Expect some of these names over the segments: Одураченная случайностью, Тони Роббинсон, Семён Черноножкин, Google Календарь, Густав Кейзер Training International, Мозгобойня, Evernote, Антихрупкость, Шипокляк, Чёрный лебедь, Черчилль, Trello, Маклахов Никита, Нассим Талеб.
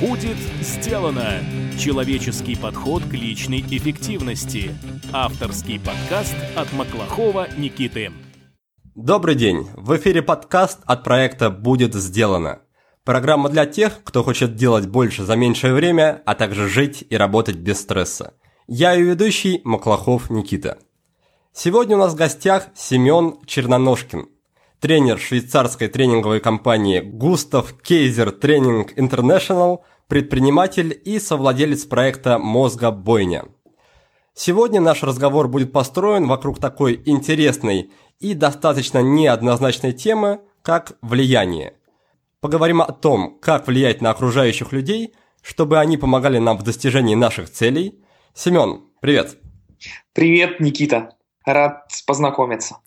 Будет сделано! Человеческий подход к личной эффективности. Авторский подкаст от Маклахова Никиты. Добрый день! В эфире подкаст от проекта «Будет сделано». Программа для тех, кто хочет делать больше за меньшее время, а также жить и работать без стресса. Я ее ведущий Маклахов Никита. Сегодня у нас в гостях Семён Черноножкин, тренер швейцарской тренинговой компании Густав Кейзер Training International, предприниматель и совладелец проекта «Мозгобойня». Сегодня наш разговор будет построен вокруг такой интересной и достаточно неоднозначной темы, как влияние. Поговорим о том, как влиять на окружающих людей, чтобы они помогали нам в достижении наших целей. Семён, привет! Привет, Никита! Рад познакомиться.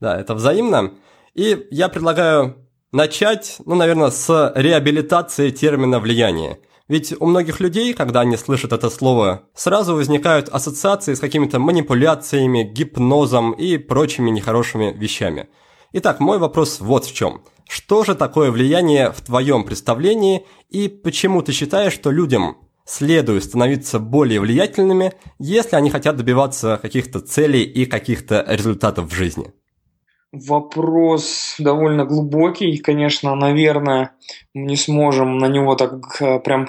Да, это взаимно. И я предлагаю начать, наверное, с реабилитации термина «влияние». Ведь у многих людей, когда они слышат это слово, сразу возникают ассоциации с какими-то манипуляциями, гипнозом и прочими нехорошими вещами. Итак, мой вопрос вот в чем. Что же такое влияние в твоем представлении, и почему ты считаешь, что людям следует становиться более влиятельными, если они хотят добиваться каких-то целей и каких-то результатов в жизни? Вопрос довольно глубокий, конечно, наверное, мы не сможем на него так прям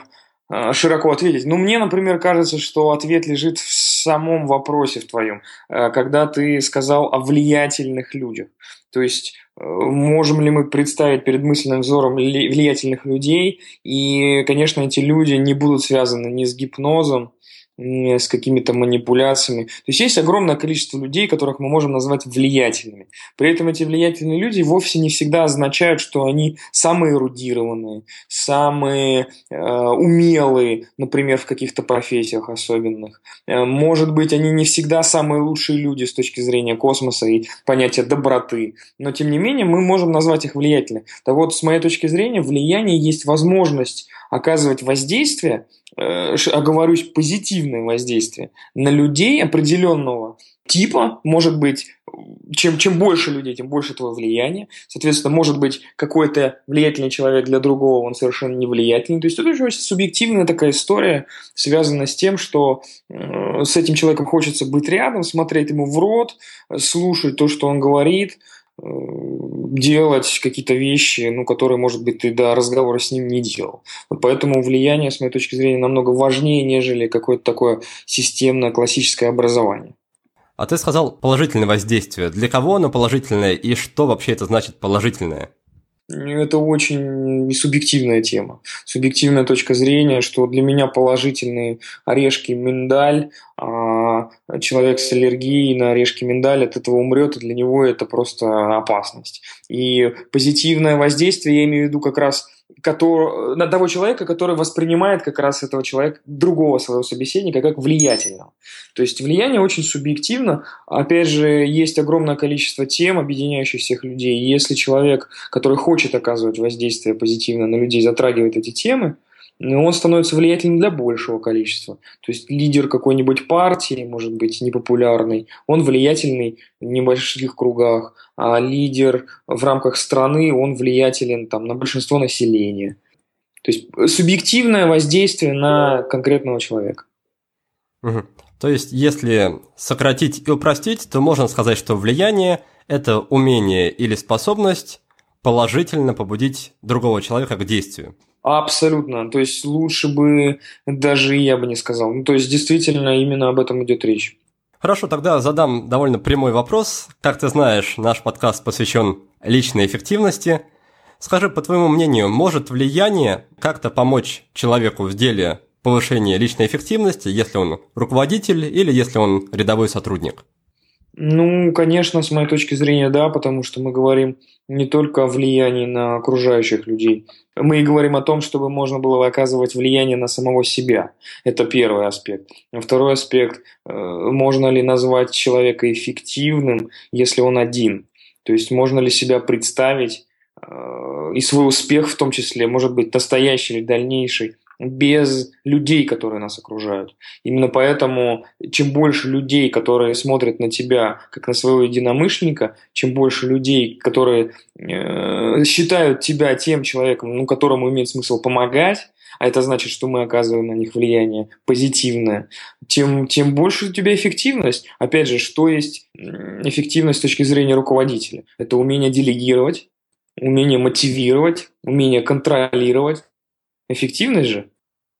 широко ответить. Но мне, например, кажется, что ответ лежит в самом вопросе в твоем, когда ты сказал о влиятельных людях. То есть можем ли мы представить перед мысленным взором влиятельных людей, и, конечно, эти люди не будут связаны ни с гипнозом, с какими-то манипуляциями. То есть есть огромное количество людей, которых мы можем назвать влиятельными. При этом эти влиятельные люди вовсе не всегда означают, что они самые эрудированные, самые умелые, например, в каких-то профессиях особенных. Может быть, они не всегда самые лучшие люди с точки зрения космоса и понятия доброты. Но, тем не менее, мы можем назвать их влиятельными. Так вот, с моей точки зрения, влияние есть возможность оказывать воздействие, оговорюсь, позитивное воздействие на людей определенного типа, может быть, чем больше людей, тем больше твое влияние. Соответственно, может быть, какой-то влиятельный человек для другого, он совершенно не влиятельный. То есть это очень субъективная такая история, связанная с тем, что с этим человеком хочется быть рядом, смотреть ему в рот, слушать то, что он говорит, делать какие-то вещи, которые, может быть, ты до разговора с ним не делал. Вот поэтому влияние, с моей точки зрения, намного важнее, нежели какое-то такое системное классическое образование. А ты сказал положительное воздействие. Для кого оно положительное и что вообще это значит положительное? Это очень субъективная тема. Субъективная точка зрения, что для меня положительные орешки миндаль, а человек с аллергией на орешки миндаль от этого умрет, и для него это просто опасность. И позитивное воздействие, я имею в виду как раз на того человека, который воспринимает как раз этого человека, другого своего собеседника, как влиятельного. То есть влияние очень субъективно. Опять же, есть огромное количество тем, объединяющих всех людей. Если человек, который хочет оказывать воздействие позитивно на людей, затрагивает эти темы, он становится влиятельным для большего количества. То есть лидер какой-нибудь партии, может быть, непопулярный, он влиятельный в небольших кругах, а лидер в рамках страны, он влиятелен на большинство населения. То есть субъективное воздействие на конкретного человека. Угу. То есть если сократить и упростить, то можно сказать, что влияние – это умение или способность положительно побудить другого человека к действию. Абсолютно. То есть лучше бы даже я бы не сказал. То есть действительно именно об этом идет речь. Хорошо, тогда задам довольно прямой вопрос. Как ты знаешь, наш подкаст посвящен личной эффективности. Скажи, по твоему мнению, может влияние как-то помочь человеку в деле повышения личной эффективности, если он руководитель или если он рядовой сотрудник? Конечно, с моей точки зрения, да, потому что мы говорим не только о влиянии на окружающих людей. Мы и говорим о том, чтобы можно было оказывать влияние на самого себя. Это первый аспект. Второй аспект – можно ли назвать человека эффективным, если он один? То есть можно ли себя представить и свой успех, в том числе, может быть, настоящий или дальнейший, без людей, которые нас окружают. Именно поэтому, чем больше людей, которые смотрят на тебя как на своего единомышленника, чем больше людей, которые считают тебя тем человеком, которому имеет смысл помогать, а это значит, что мы оказываем на них влияние позитивное, тем больше у тебя эффективность. Опять же, что есть эффективность с точки зрения руководителя? Это умение делегировать, умение мотивировать, умение контролировать. Эффективность же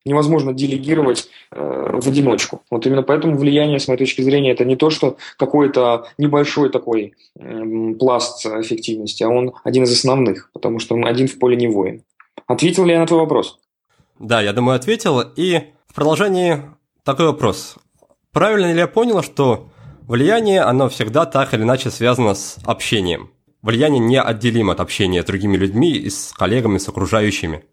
невозможно делегировать в одиночку. Вот именно поэтому влияние, с моей точки зрения, это не то, что какой-то небольшой такой пласт эффективности, а он один из основных, потому что он один в поле не воин. Ответил ли я на твой вопрос? Да, я думаю, ответил. И в продолжении такой вопрос. Правильно ли я понял, что влияние, оно всегда так или иначе связано с общением? Влияние неотделимо от общения с другими людьми, и с коллегами, с окружающими?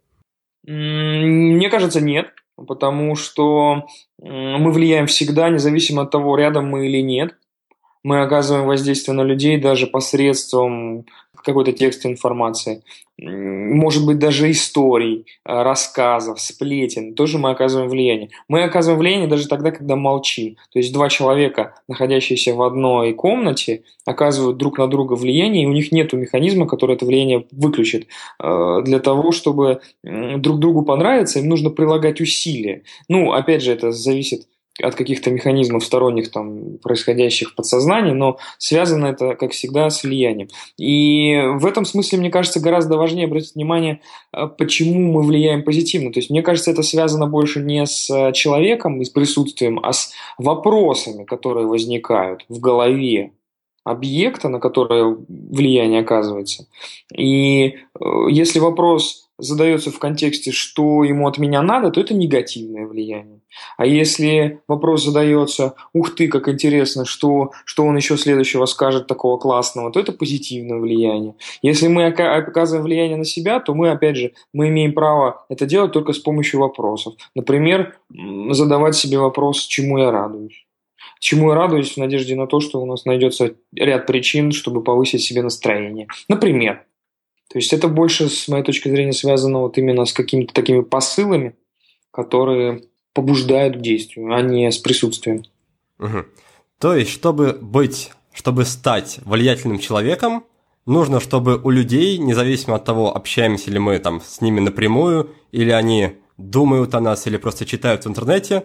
Мне кажется, нет, потому что мы влияем всегда, независимо от того, рядом мы или нет. Мы оказываем воздействие на людей даже посредством какой-то текстовой информации, может быть, даже историй, рассказов, сплетен. Тоже мы оказываем влияние. Мы оказываем влияние даже тогда, когда молчим. То есть два человека, находящиеся в одной комнате, оказывают друг на друга влияние, и у них нет механизма, который это влияние выключит. Для того, чтобы друг другу понравиться, им нужно прилагать усилия. Ну, опять же, это зависит от каких-то механизмов сторонних, там, происходящих в подсознании, но связано это, как всегда, с влиянием. И в этом смысле, мне кажется, гораздо важнее обратить внимание, почему мы влияем позитивно. То есть, мне кажется, это связано больше не с человеком и с присутствием, а с вопросами, которые возникают в голове объекта, на который влияние оказывается. И если вопрос задается в контексте, что ему от меня надо, то это негативное влияние. А если вопрос задается, ух ты, как интересно, что он еще следующего скажет такого классного, то это позитивное влияние. Если мы оказываем влияние на себя, то мы, опять же, мы имеем право это делать только с помощью вопросов. Например, задавать себе вопрос, чему я радуюсь. Чему я радуюсь в надежде на то, что у нас найдется ряд причин, чтобы повысить себе настроение. Например. То есть это больше, с моей точки зрения, связано вот именно с какими-то такими посылами, которые побуждают к действию, а не с присутствием. Угу. То есть, чтобы стать влиятельным человеком, нужно, чтобы у людей, независимо от того, общаемся ли мы там с ними напрямую, или они думают о нас, или просто читают в интернете,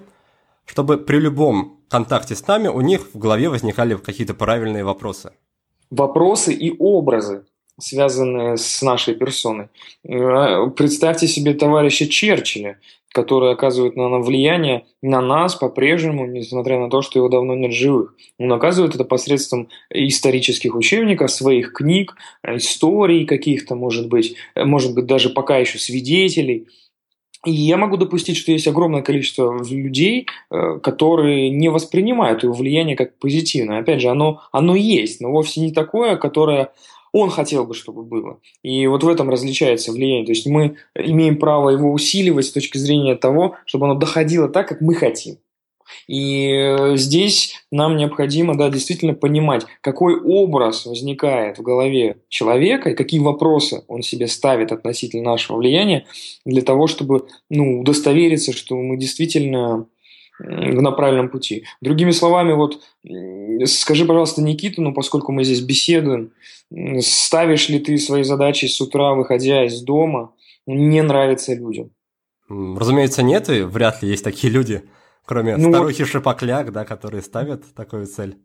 чтобы при любом контакте с нами у них в голове возникали какие-то правильные вопросы. Вопросы и образы, связанные с нашей персоной. Представьте себе товарища Черчилля, который оказывает на влияние на нас по-прежнему, несмотря на то, что его давно нет живых. Он оказывает это посредством исторических учебников, своих книг, историй каких-то, может быть, даже пока еще свидетелей. И я могу допустить, что есть огромное количество людей, которые не воспринимают его влияние как позитивное. Опять же, оно есть, но вовсе не такое, которое он хотел бы, чтобы было. И вот в этом различается влияние. То есть мы имеем право его усиливать с точки зрения того, чтобы оно доходило так, как мы хотим. И здесь нам необходимо, да, действительно понимать, какой образ возникает в голове человека и какие вопросы он себе ставит относительно нашего влияния, для того, чтобы, удостовериться, что мы действительно на правильном пути. Другими словами, вот скажи, пожалуйста, Никита, поскольку мы здесь беседуем, ставишь ли ты свои задачи с утра, выходя из дома, не нравится людям? Разумеется, нет, и вряд ли есть такие люди, кроме старухи Шипокляк, да, которые ставят такую цель.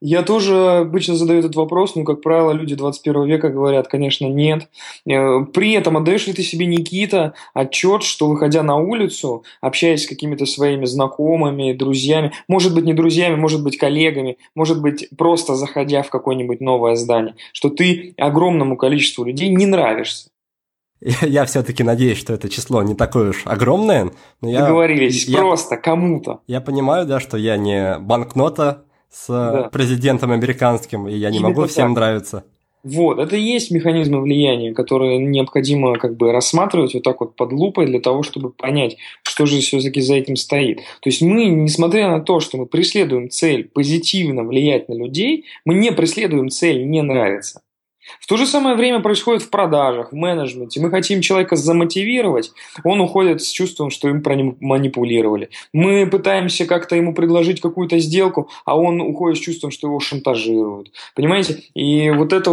Я тоже обычно задаю этот вопрос, как правило, люди 21 века говорят, конечно, нет. При этом отдаешь ли ты себе, Никита, отчет, что, выходя на улицу, общаясь с какими-то своими знакомыми, друзьями, может быть, не друзьями, может быть, коллегами, может быть, просто заходя в какое-нибудь новое здание, что ты огромному количеству людей не нравишься? Я все-таки надеюсь, что это число не такое уж огромное. Но Договорились, просто кому-то. Я понимаю, да, что я не банкнота с президентом американским, и я не могу всем нравиться. Вот, это и есть механизмы влияния, которые необходимо рассматривать так под лупой для того, чтобы понять, что же все-таки за этим стоит. То есть мы, несмотря на то, что мы преследуем цель позитивно влиять на людей, мы не преследуем цель «не нравится». В то же самое время происходит в продажах, в менеджменте. Мы хотим человека замотивировать, он уходит с чувством, что им манипулировали. Мы пытаемся как-то ему предложить какую-то сделку, а он уходит с чувством, что его шантажируют. Понимаете? И вот это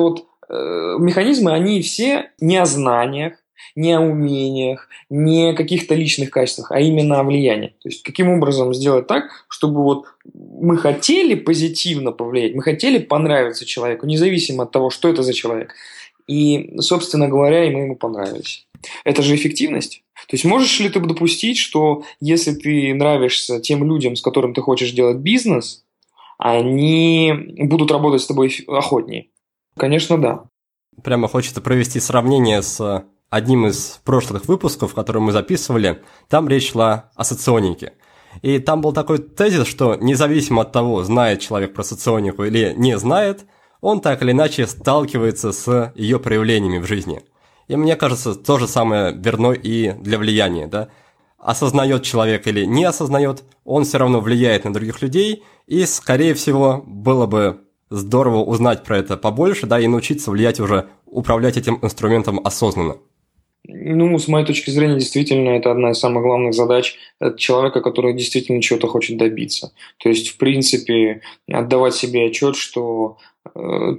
механизмы, они все не о знаниях, не о умениях, не о каких-то личных качествах, а именно о влиянии. То есть, каким образом сделать так, чтобы вот мы хотели позитивно повлиять, мы хотели понравиться человеку, независимо от того, что это за человек. И, собственно говоря, и мы ему понравились. Это же эффективность. То есть, можешь ли ты допустить, что если ты нравишься тем людям, с которым ты хочешь делать бизнес, они будут работать с тобой охотнее? Конечно, да. Прямо хочется провести сравнение с одним из прошлых выпусков, который мы записывали. Там речь шла о соционике. И там был такой тезис, что независимо от того, знает человек про соционику или не знает, он так или иначе сталкивается с ее проявлениями в жизни. И мне кажется, то же самое верно и для влияния, да? Осознает человек или не осознает, он все равно влияет на других людей, и, скорее всего, было бы здорово узнать про это побольше, да, и научиться влиять уже, управлять этим инструментом осознанно. Ну, с моей точки зрения, действительно, это одна из самых главных задач человека, который действительно чего-то хочет добиться. То есть, в принципе, отдавать себе отчет, что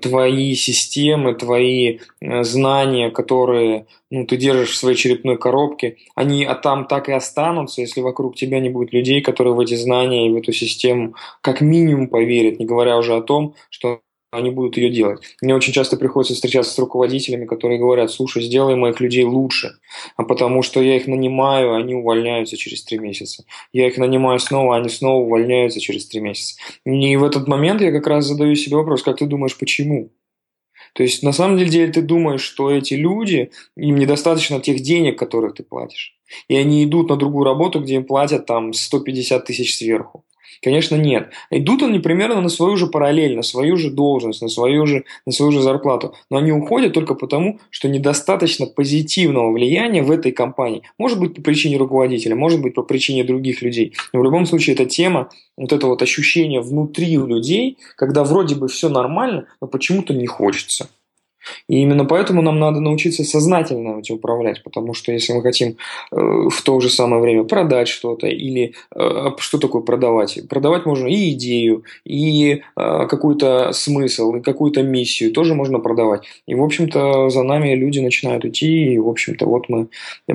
твои системы, твои знания, которые ты держишь в своей черепной коробке, они там так и останутся, если вокруг тебя не будет людей, которые в эти знания и в эту систему как минимум поверят, не говоря уже о том, что они будут ее делать. Мне очень часто приходится встречаться с руководителями, которые говорят: слушай, сделай моих людей лучше, а потому что я их нанимаю, они увольняются через 3 месяца. Я их нанимаю снова, они снова увольняются через 3 месяца. И в этот момент я как раз задаю себе вопрос: как ты думаешь, почему? То есть, на самом деле, ты думаешь, что эти люди, им недостаточно тех денег, которых ты платишь, и они идут на другую работу, где им платят там 150 тысяч сверху. Конечно, нет. Идут они примерно на свою же параллель, на свою же должность, на свою же зарплату. Но они уходят только потому, что недостаточно позитивного влияния в этой компании. Может быть, по причине руководителя, может быть, по причине других людей. Но в любом случае, эта тема, вот это вот ощущение внутри у людей, когда вроде бы все нормально, но почему-то не хочется. И именно поэтому нам надо научиться сознательно этим управлять, потому что если мы хотим в то же самое время продать что-то, или что такое продавать? Продавать можно и идею, и какой-то смысл, и какую-то миссию тоже можно продавать. И, в общем-то, за нами люди начинают идти, и, в общем-то, вот мы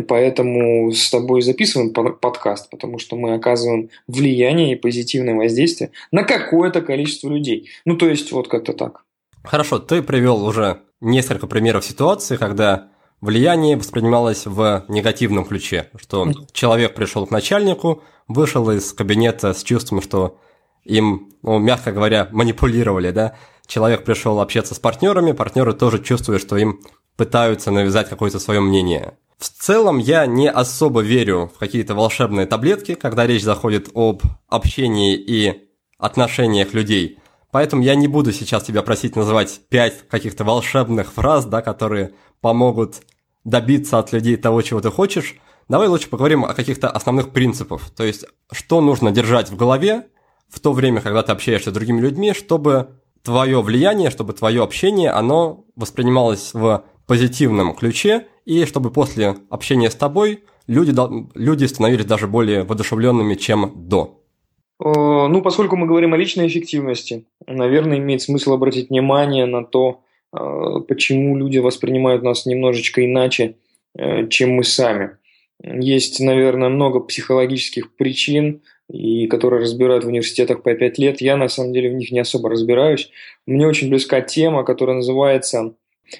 поэтому с тобой записываем подкаст, потому что мы оказываем влияние и позитивное воздействие на какое-то количество людей. Ну, то есть, вот как-то так. Хорошо, ты привел уже несколько примеров ситуации, когда влияние воспринималось в негативном ключе, что человек пришел к начальнику, вышел из кабинета с чувством, что им, мягко говоря, манипулировали, да? Человек пришел общаться с партнерами, партнеры тоже чувствуют, что им пытаются навязать какое-то свое мнение. В целом я не особо верю в какие-то волшебные таблетки, когда речь заходит об общении и отношениях людей. Поэтому я не буду сейчас тебя просить называть 5 каких-то волшебных фраз, да, которые помогут добиться от людей того, чего ты хочешь. Давай лучше поговорим о каких-то основных принципах. То есть, что нужно держать в голове в то время, когда ты общаешься с другими людьми, чтобы твое влияние, чтобы твое общение, оно воспринималось в позитивном ключе, и чтобы после общения с тобой люди становились даже более воодушевленными, чем до. Ну, поскольку мы говорим о личной эффективности, наверное, имеет смысл обратить внимание на то, почему люди воспринимают нас немножечко иначе, чем мы сами. Есть, наверное, много психологических причин, и которые разбирают в университетах по 5 лет. Я, на самом деле, в них не особо разбираюсь. Мне очень близка тема, которая называется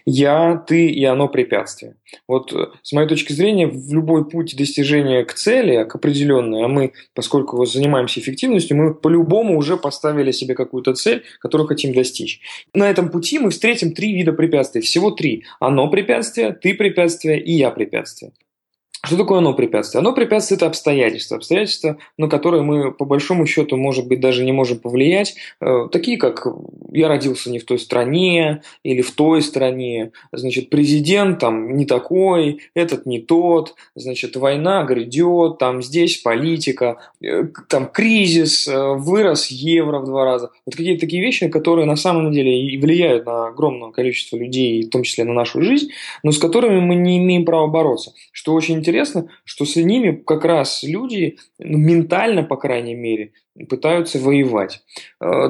«Я, ты и оно препятствие». Вот с моей точки зрения, в любой путь достижения к цели, к определенной, а мы, поскольку занимаемся эффективностью, мы по-любому уже поставили себе какую-то цель, которую хотим достичь. На этом пути мы встретим 3 вида препятствий, всего 3. Оно препятствие, ты препятствие и я препятствие. Что такое оно препятствие? Оно препятствие – это обстоятельства. Обстоятельства, на которые мы, по большому счету, может быть, даже не можем повлиять. Такие, как я родился не в той стране или в той стране, значит, президент там не такой, этот не тот, значит, война грядет, там здесь политика, там кризис, вырос евро в 2 раза. Вот какие-то такие вещи, которые на самом деле и влияют на огромное количество людей, в том числе на нашу жизнь, но с которыми мы не имеем права бороться. Что очень интересно. интересно, что с ними как раз люди, ментально, по крайней мере, пытаются воевать.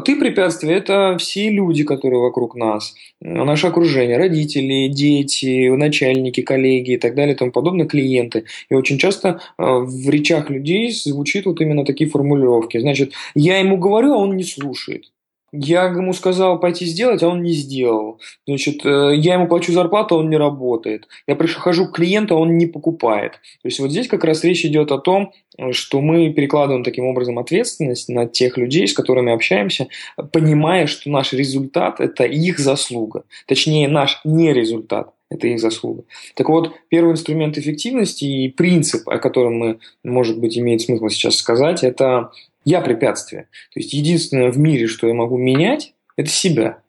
Ты препятствие – это все люди, которые вокруг нас, наше окружение, родители, дети, начальники, коллеги и так далее, и тому подобное, клиенты. И очень часто в речах людей звучит вот именно такие формулировки. Значит, я ему говорю, а он не слушает. Я ему сказал пойти сделать, а он не сделал. Значит, я ему плачу зарплату, а он не работает. Я прихожу к клиенту, а он не покупает. То есть вот здесь как раз речь идет о том, что мы перекладываем таким образом ответственность на тех людей, с которыми общаемся, понимая, что наш результат – это их заслуга. Точнее, наш нерезультат. Это их заслуга. Так вот, первый инструмент эффективности и принцип, о котором мы, может быть, имеет смысл сейчас сказать, это «я препятствие». То есть, единственное в мире, что я могу менять, это себя.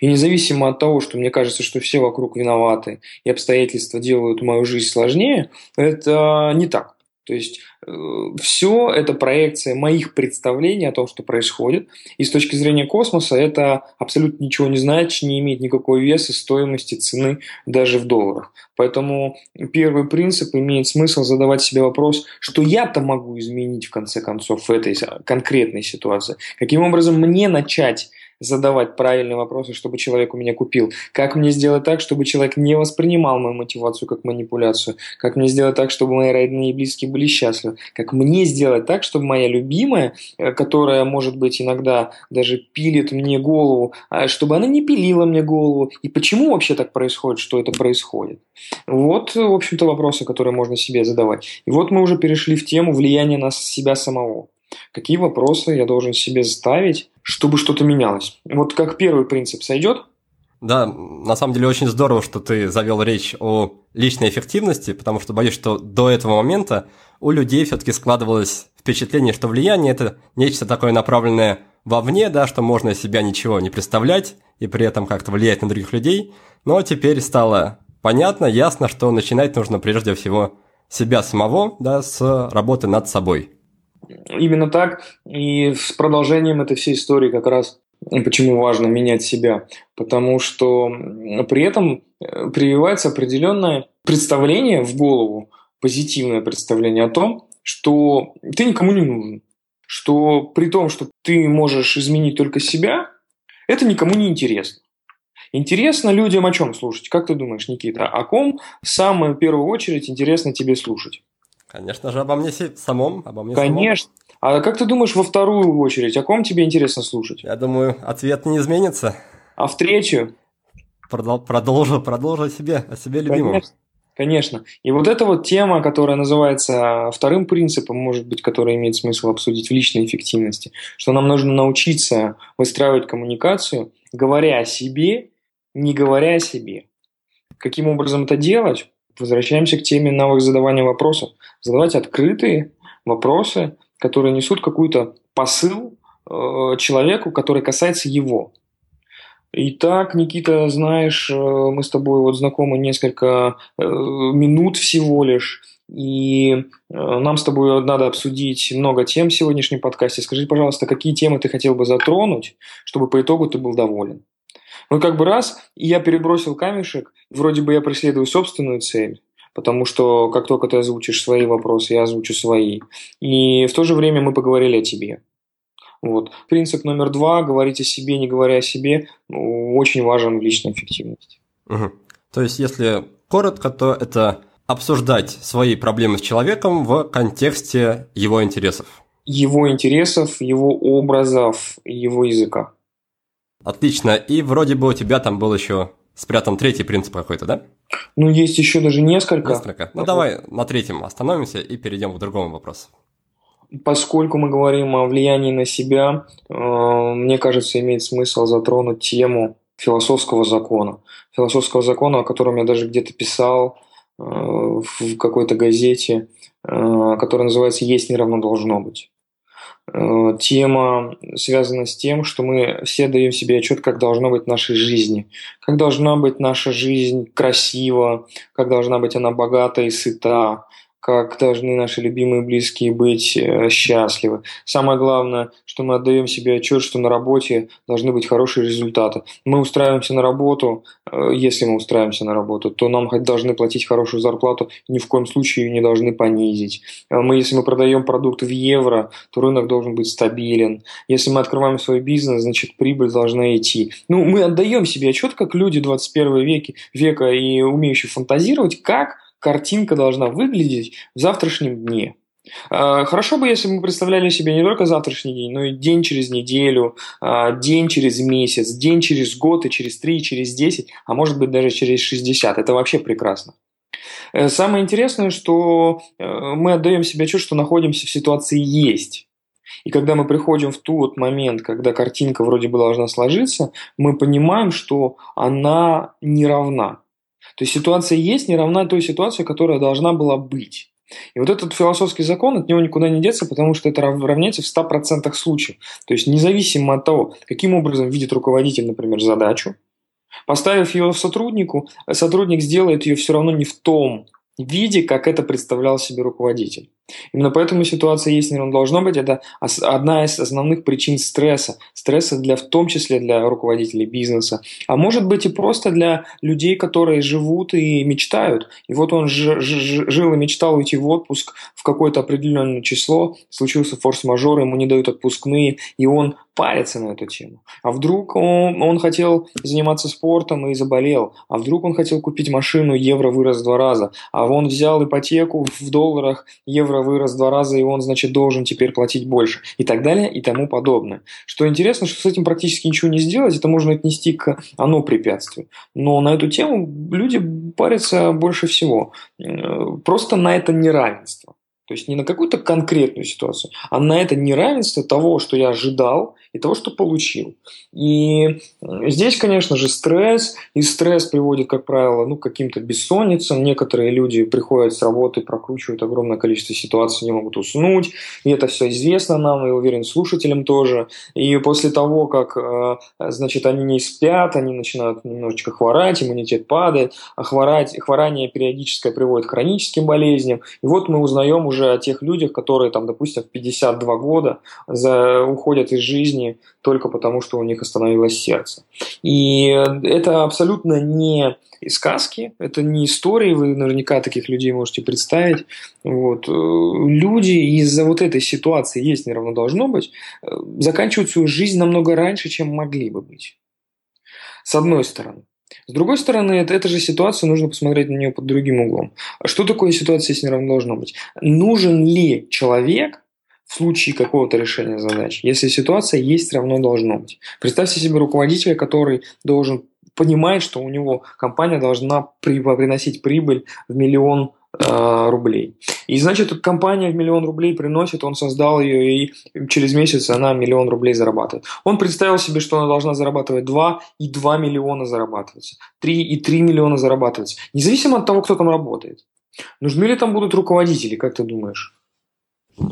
И независимо от того, что мне кажется, что все вокруг виноваты и обстоятельства делают мою жизнь сложнее, это не так. То есть, все это проекция моих представлений о том, что происходит. И с точки зрения космоса это абсолютно ничего не значит, не имеет никакого веса, стоимости, цены даже в долларах. Поэтому первый принцип имеет смысл задавать себе вопрос, что я-то могу изменить в конце концов в этой конкретной ситуации. Каким образом мне начать задавать правильные вопросы, чтобы человек у меня купил? Как мне сделать так, чтобы человек не воспринимал мою мотивацию как манипуляцию? Как мне сделать так, чтобы мои родные и близкие были счастливы? Как мне сделать так, чтобы моя любимая, которая, может быть, иногда даже пилит мне голову, чтобы она не пилила мне голову? И почему вообще так происходит, что это происходит? Вот, в общем-то, вопросы, которые можно себе задавать. И вот мы уже перешли в тему влияния на себя самого. Какие вопросы я должен себе ставить, чтобы что-то менялось? Вот как первый принцип сойдет? Да, на самом деле очень здорово, что ты завел речь о личной эффективности, потому что боюсь, что до этого момента у людей все-таки складывалось впечатление, что влияние – это нечто такое направленное вовне, да, что можно из себя ничего не представлять и при этом как-то влиять на других людей. Но теперь стало понятно, ясно, что начинать нужно прежде всего себя самого, да, с работы над собой. Именно так, и с продолжением этой всей истории как раз почему важно менять себя, потому что при этом прививается определенное представление в голову, позитивное представление о том, что ты никому не нужен, что при том, что ты можешь изменить только себя, это никому не интересно. Интересно людям о чем слушать? Как ты думаешь, Никита, о ком в самую первую очередь интересно тебе слушать? Конечно же, обо мне самом. Конечно. А как ты думаешь, во вторую очередь, о ком тебе интересно слушать? Я думаю, ответ не изменится. А в третью? Продолжу о себе любимом. Конечно. И вот эта вот тема, которая называется вторым принципом, может быть, которая имеет смысл обсудить в личной эффективности, что нам нужно научиться выстраивать коммуникацию, говоря о себе, не говоря о себе. Каким образом это делать? Возвращаемся к теме навык задавания вопросов. Задавать открытые вопросы, которые несут какой-то посыл человеку, который касается его. Итак, Никита, знаешь, мы с тобой вот знакомы несколько минут всего лишь, и нам с тобой надо обсудить много тем в сегодняшнем подкасте. Скажи, пожалуйста, какие темы ты хотел бы затронуть, чтобы по итогу ты был доволен? Ну, как бы раз, и я перебросил камешек, вроде бы я преследую собственную цель, потому что как только ты озвучишь свои вопросы, я озвучу свои. И в то же время мы поговорили о тебе. Вот. Принцип номер 2 – говорить о себе, не говоря о себе – очень важен в личной эффективности. Угу. То есть, если коротко, то это обсуждать свои проблемы с человеком в контексте его интересов. Его интересов, его образов, его языка. Отлично. И вроде бы у тебя там был еще спрятан третий принцип какой-то, да? Ну, есть еще даже несколько. Ну, давай на третьем остановимся и перейдем к другому вопросу. Поскольку мы говорим о влиянии на себя, мне кажется, имеет смысл затронуть тему философского закона. Философского закона, о котором я даже где-то писал в какой-то газете, которая называется «Есть не равно должно быть». Тема связана с тем, что мы все даем себе отчет, как должна быть наша жизнь. Как должна быть наша жизнь красива, как должна быть она богата и сыта, как должны наши любимые и близкие быть счастливы. Самое главное, что мы отдаем себе отчет, что на работе должны быть хорошие результаты. Мы устраиваемся на работу, если мы устраиваемся на работу, то нам должны платить хорошую зарплату, ни в коем случае ее не должны понизить. Если мы продаем продукт в евро, то рынок должен быть стабилен. Если мы открываем свой бизнес, значит прибыль должна идти. Мы отдаем себе отчет, как люди 21 века и умеющие фантазировать, как картинка должна выглядеть в завтрашнем дне. Хорошо бы, если мы представляли себе не только завтрашний день, но и день через неделю, день через месяц, день через год, и через 3, и через 10, а может быть даже через 60. Это вообще прекрасно. Самое интересное, что мы отдаем себе отчет, что находимся в ситуации «есть». И когда мы приходим в тот момент, когда картинка вроде бы должна сложиться, мы понимаем, что она не равна. То есть ситуация «есть» не равна той ситуации, которая должна была быть. И вот этот философский закон, от него никуда не деться, потому что это равняется в 100% случаев. То есть независимо от того, каким образом видит руководитель, например, задачу, поставив ее сотруднику, сотрудник сделает ее все равно не в том виде, как это представлял себе руководитель. Именно поэтому ситуация «есть» не равна должно быть. Это одна из основных причин стресса. Стресса в том числе для руководителей бизнеса. А может быть и просто для людей, которые живут и мечтают. И вот он жил и мечтал уйти в отпуск в какое-то определенное число. Случился форс-мажор, ему не дают отпускные, и он парится на эту тему. А вдруг он хотел заниматься спортом и заболел. А вдруг он хотел купить машину, евро вырос в 2 раза. А он взял ипотеку в долларах, евро вырос в 2 раза, и он, значит, должен теперь платить больше. И так далее, и тому подобное. Что интересно, что с этим практически ничего не сделать, это можно отнести к оно препятствию. Но на эту тему люди парятся больше всего. Просто на это неравенство. То есть не на какую-то конкретную ситуацию, а на это неравенство того, что я ожидал, и того, что получил. И здесь, конечно же, стресс. И стресс приводит, как правило, к каким-то бессонницам. Некоторые люди приходят с работы, прокручивают огромное количество ситуаций, не могут уснуть. И это все известно нам, и, уверен, слушателям тоже. И после того, как, значит, они не спят, они начинают немножечко хворать, иммунитет падает. А хворание периодическое приводит к хроническим болезням. И вот мы узнаем уже о тех людях, которые, допустим, в 52 года уходят из жизни только потому, что у них остановилось сердце. И это абсолютно не сказки, это не истории, вы наверняка таких людей можете представить. Вот. Люди из-за вот этой ситуации «есть, не равно должно быть» заканчивают свою жизнь намного раньше, чем могли бы быть. С одной стороны. С другой стороны, эта же ситуация, нужно посмотреть на нее под другим углом. Что такое ситуация «есть, не равно должно быть»? Нужен ли человек в случае какого-то решения задач, если ситуация «есть, равно должно быть»? Представьте себе руководителя, который должен понимать, что у него компания должна приносить прибыль в 1 миллион рублей. И значит, компания в 1 миллион рублей приносит, он создал ее, и через месяц она 1 миллион рублей зарабатывает. Он представил себе, что она должна зарабатывать 2, и 2 миллиона зарабатывается, 3, и 3 миллиона зарабатывается. Независимо от того, кто там работает. Нужны ли там будут руководители, как ты думаешь?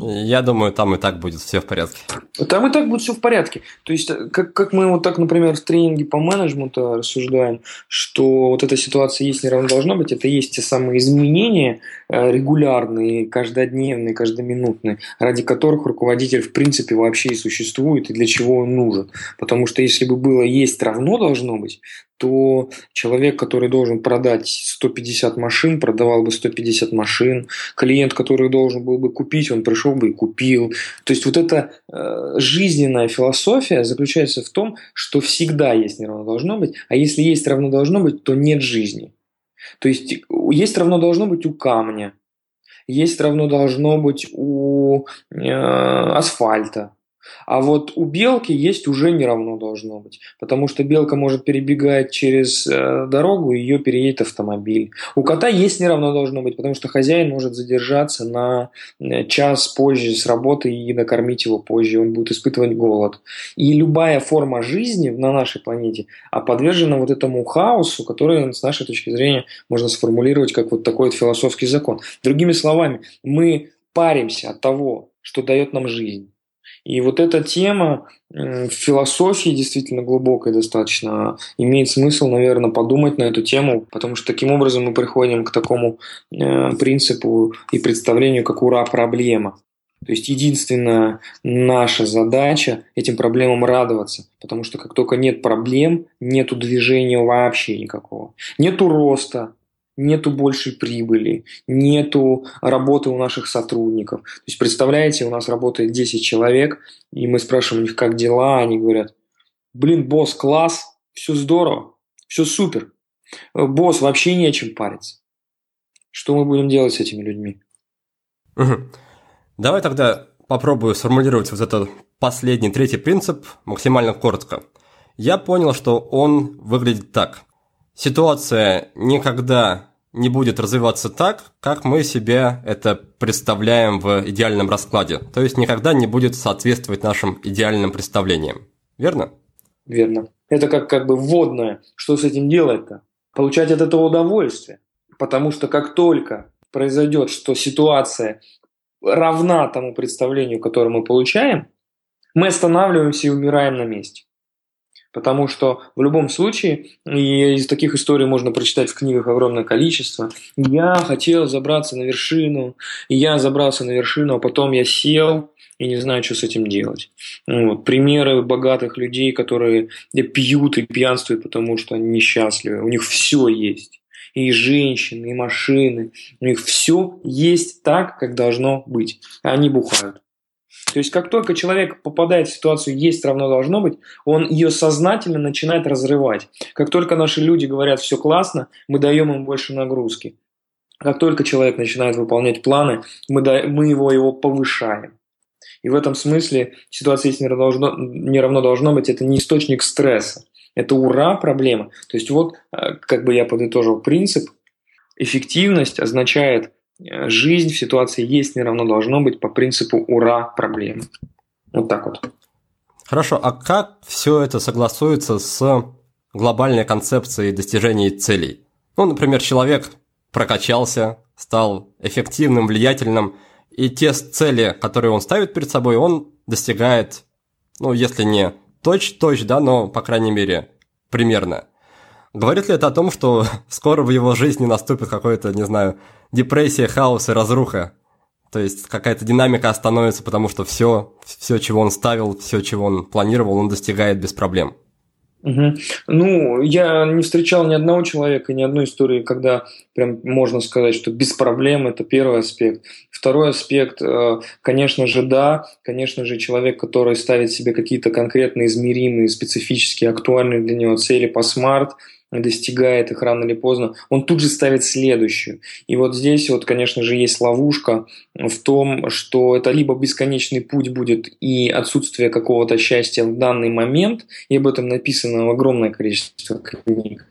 Я думаю, там и так будет все в порядке. Там и так будет все в порядке. То есть, как мы вот так, например, в тренинге по менеджменту рассуждаем, что вот эта ситуация «есть, не равно должно быть», это есть те самые изменения регулярные, каждодневные, каждоминутные, ради которых руководитель в принципе вообще и существует, и для чего он нужен. Потому что если бы было «есть, равно должно быть», то человек, который должен продать 150 машин, продавал бы 150 машин. Клиент, который должен был бы купить, он пришел бы и купил. То есть вот эта жизненная философия заключается в том, что всегда «есть, не равно должно быть», а если «есть, равно должно быть», то нет жизни. То есть «есть, равно должно быть» у камня, «есть, равно должно быть» у асфальта. А вот у белки «есть» уже не равно должно быть, потому что белка может перебегать через дорогу, и ее переедет автомобиль. У кота «есть» не равно должно быть, потому что хозяин может задержаться на час позже с работы и накормить его позже, он будет испытывать голод. И любая форма жизни на нашей планете подвержена вот этому хаосу, который с нашей точки зрения можно сформулировать как вот такой вот философский закон. Другими словами, мы паримся от того, что дает нам жизнь. И вот эта тема в философии действительно глубокая достаточно. Имеет смысл, наверное, подумать на эту тему, потому что таким образом мы приходим к такому принципу и представлению, как ура-проблема. То есть единственная наша задача этим проблемам радоваться, потому что как только нет проблем, нету движения вообще никакого. Нету роста, нету большей прибыли, нету работы у наших сотрудников. То есть, представляете, у нас работает 10 человек, и мы спрашиваем у них, как дела, они говорят: блин, босс, класс, все здорово, все супер. Босс, вообще не о чем париться. Что мы будем делать с этими людьми? Давай тогда попробую сформулировать вот этот последний, третий принцип максимально коротко. Я понял, что он выглядит так. Ситуация никогда не будет развиваться так, как мы себе это представляем в идеальном раскладе. То есть никогда не будет соответствовать нашим идеальным представлениям. Верно? Верно. Это как бы вводное. Что с этим делать-то? Получать от этого удовольствие. Потому что как только произойдет, что ситуация равна тому представлению, которое мы получаем, мы останавливаемся и умираем на месте. Потому что в любом случае, и из таких историй можно прочитать в книгах огромное количество, я хотел забраться на вершину, и я забрался на вершину, а потом я сел и не знаю, что с этим делать. Вот. Примеры богатых людей, которые пьют и пьянствуют, потому что они несчастливы. У них все есть. И женщины, и машины. У них все есть так, как должно быть. Они бухают. То есть, как только человек попадает в ситуацию «есть равно должно быть», он ее сознательно начинает разрывать. Как только наши люди говорят «все классно», мы даем им больше нагрузки. Как только человек начинает выполнять планы, мы его повышаем. И в этом смысле ситуация «есть не равно должно быть» – это не источник стресса. Это ура-проблема. То есть, вот, как бы я подытожил принцип, эффективность означает жизнь в ситуации «есть не равно должно быть» по принципу «ура-проблема». Вот так вот. Хорошо, а как все это согласуется с глобальной концепцией достижений целей? Ну, например, человек прокачался, стал эффективным, влиятельным, и те цели, которые он ставит перед собой, он достигает, ну, если не точь-точь, да, но, по крайней мере, примерно. Говорит ли это о том, что скоро в его жизни наступит какое-то, не знаю, депрессия, хаос и разруха? То есть какая-то динамика остановится, потому что все, чего он ставил, все, чего он планировал, он достигает без проблем. Угу. Ну, я не встречал ни одного человека, ни одной истории, когда прям можно сказать, что без проблем – это первый аспект. Второй аспект, конечно же, да, конечно же, человек, который ставит себе какие-то конкретные, измеримые, специфические, актуальные для него цели по смарт, достигает их рано или поздно, он тут же ставит следующую. И вот здесь, вот, конечно же, есть ловушка в том, что это либо бесконечный путь будет и отсутствие какого-то счастья в данный момент, и об этом написано огромное количество книг,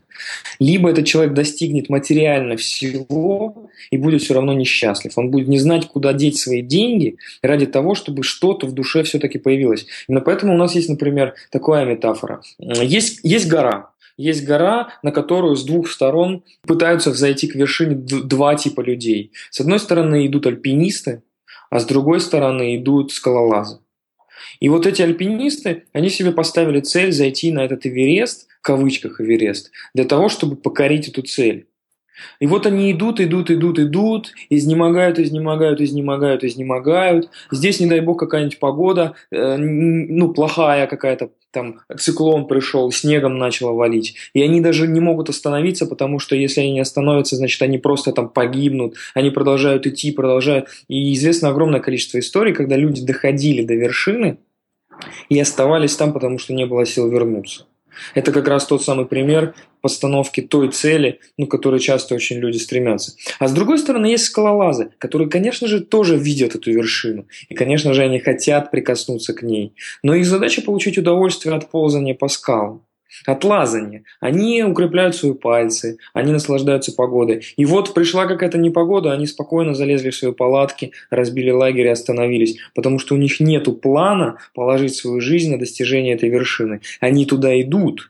либо этот человек достигнет материально всего и будет все равно несчастлив. Он будет не знать, куда деть свои деньги ради того, чтобы что-то в душе все-таки появилось. Именно поэтому у нас есть, например, такая метафора. Есть гора. Есть гора, на которую с двух сторон пытаются взойти к вершине два типа людей. С одной стороны идут альпинисты, а с другой стороны идут скалолазы. И вот эти альпинисты, они себе поставили цель зайти на этот Эверест, в кавычках Эверест, для того, чтобы покорить эту цель. И вот они идут, изнемогают. Здесь, не дай бог, какая-нибудь погода, плохая какая-то, там циклон пришел, снегом начало валить. И они даже не могут остановиться, потому что если они не остановятся, значит, они просто там погибнут, они продолжают идти. И известно огромное количество историй, когда люди доходили до вершины и оставались там, потому что не было сил вернуться. Это как раз тот самый пример постановки той цели, к которой часто очень люди стремятся. А с другой стороны, есть скалолазы, которые, конечно же, тоже видят эту вершину. И, конечно же, они хотят прикоснуться к ней. Но их задача – получить удовольствие от ползания по скалам, от лазания. Они укрепляют свои пальцы, они наслаждаются погодой. И вот пришла какая-то непогода, они спокойно залезли в свои палатки, разбили лагерь и остановились, потому что у них нету плана положить свою жизнь на достижение этой вершины. Они туда идут,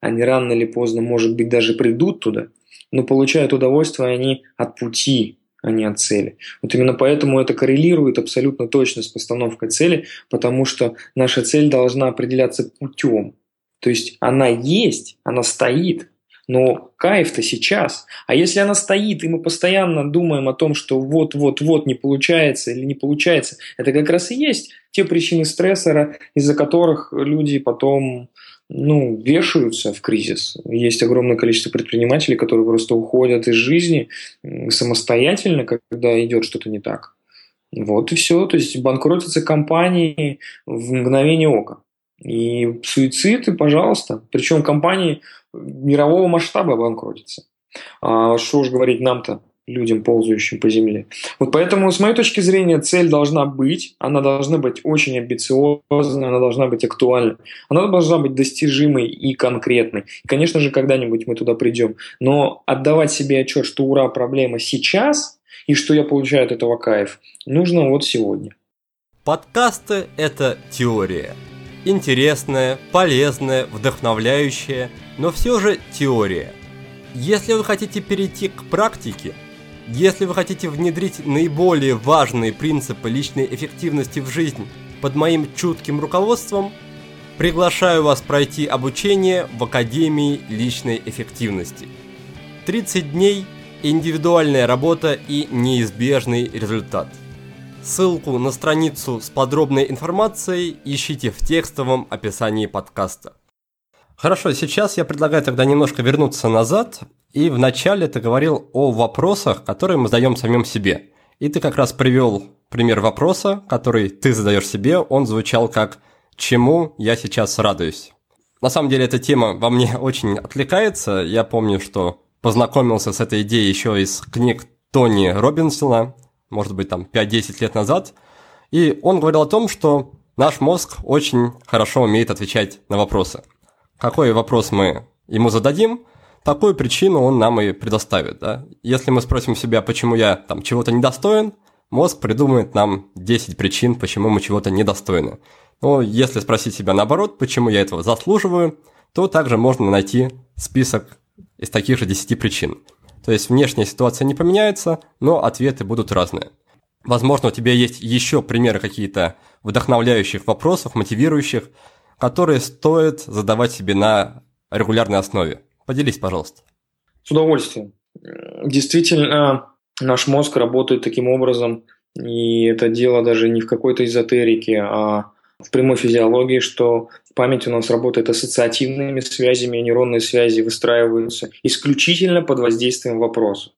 они рано или поздно, может быть, даже придут туда, но получают удовольствие они от пути, а не от цели. Вот именно поэтому это коррелирует абсолютно точно с постановкой цели, потому что наша цель должна определяться путем. То есть она есть, она стоит, но кайф-то сейчас. А если она стоит, и мы постоянно думаем о том, что вот-вот-вот не получается или не получается, это как раз и есть те причины стрессора, из-за которых люди потом вешаются в кризис. Есть огромное количество предпринимателей, которые просто уходят из жизни самостоятельно, когда идет что-то не так. Вот и все. То есть банкротятся компании в мгновение ока. И суициды, пожалуйста. Причем компании мирового масштаба банкротятся. А что уж говорить нам-то, людям, ползающим по земле. Вот поэтому, с моей точки зрения, цель должна быть, она должна быть очень амбициозной, она должна быть актуальной, она должна быть достижимой и конкретной. Конечно же, когда-нибудь мы туда придем, но отдавать себе отчет, что ура, проблема сейчас, и что я получаю от этого кайф, нужно вот сегодня. Подкасты – это теория. Интересная, полезная, вдохновляющая, но все же теория. Если вы хотите перейти к практике, если вы хотите внедрить наиболее важные принципы личной эффективности в жизнь под моим чутким руководством, приглашаю вас пройти обучение в Академии личной эффективности. 30 дней, индивидуальная работа и неизбежный результат. Ссылку на страницу с подробной информацией ищите в текстовом описании подкаста. Хорошо, сейчас я предлагаю тогда немножко вернуться назад, и вначале ты говорил о вопросах, которые мы задаем самим себе. И ты как раз привел пример вопроса, который ты задаешь себе, он звучал как «Чему я сейчас радуюсь?». На самом деле эта тема во мне очень отвлекается, я помню, что познакомился с этой идеей еще из книг Тони Роббинсона, может быть, там 5-10 лет назад, и он говорил о том, что наш мозг очень хорошо умеет отвечать на вопросы. Какой вопрос мы ему зададим, такую причину он нам и предоставит. Да? Если мы спросим себя, почему я там чего-то недостоин, мозг придумает нам 10 причин, почему мы чего-то недостойны. Но если спросить себя наоборот, почему я этого заслуживаю, то также можно найти список из таких же 10 причин. То есть внешняя ситуация не поменяется, но ответы будут разные. Возможно, у тебя есть еще примеры какие-то вдохновляющих вопросов, мотивирующих, которые стоит задавать себе на регулярной основе. Поделись, пожалуйста. С удовольствием. Действительно, наш мозг работает таким образом, и это дело даже не в какой-то эзотерике, а в прямой физиологии, что память у нас работает ассоциативными связями, нейронные связи выстраиваются исключительно под воздействием вопроса.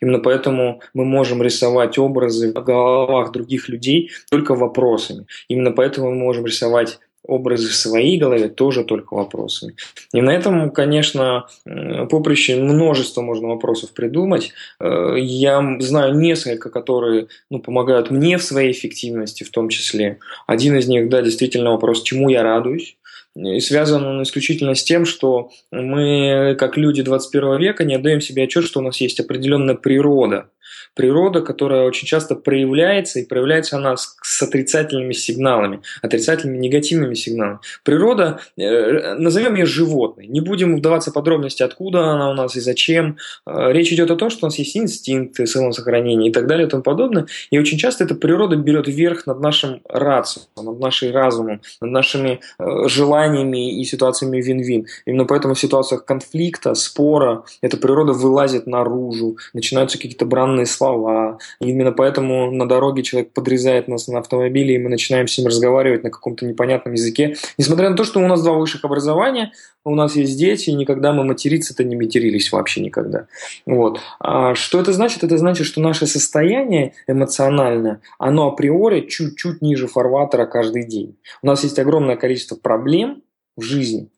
Именно поэтому мы можем рисовать образы в головах других людей только вопросами. Именно поэтому мы можем рисовать образы в своей голове тоже только вопросами. И на этом, конечно, поприще множество можно вопросов придумать. Я знаю несколько, которые помогают мне в своей эффективности в том числе. Один из них, да, действительно вопрос «Чему я радуюсь?». И связан он исключительно с тем, что мы, как люди 21 века, не отдаем себе отчет, что у нас есть определенная природа. Природа, которая очень часто проявляется, и проявляется она с отрицательными сигналами, отрицательными негативными сигналами. Природа, назовем ее животной, не будем вдаваться в подробности, откуда она у нас и зачем. Речь идет о том, что у нас есть инстинкты самосохранения и так далее и тому подобное. И очень часто эта природа берет верх над нашим рацио, над нашим разумом, над нашими желаниями и ситуациями вин-вин. Именно поэтому в ситуациях конфликта, спора, эта природа вылазит наружу, начинаются какие-то бранные слова. И именно поэтому на дороге человек подрезает нас на автомобиле, и мы начинаем с ним разговаривать на каком-то непонятном языке. Несмотря на то, что у нас 2 высших образования, у нас есть дети, и никогда мы материться-то не матерились вообще никогда. Вот. А что это значит? Это значит, что наше состояние эмоциональное, оно априори чуть-чуть ниже фарватера каждый день. У нас есть огромное количество проблем в жизни,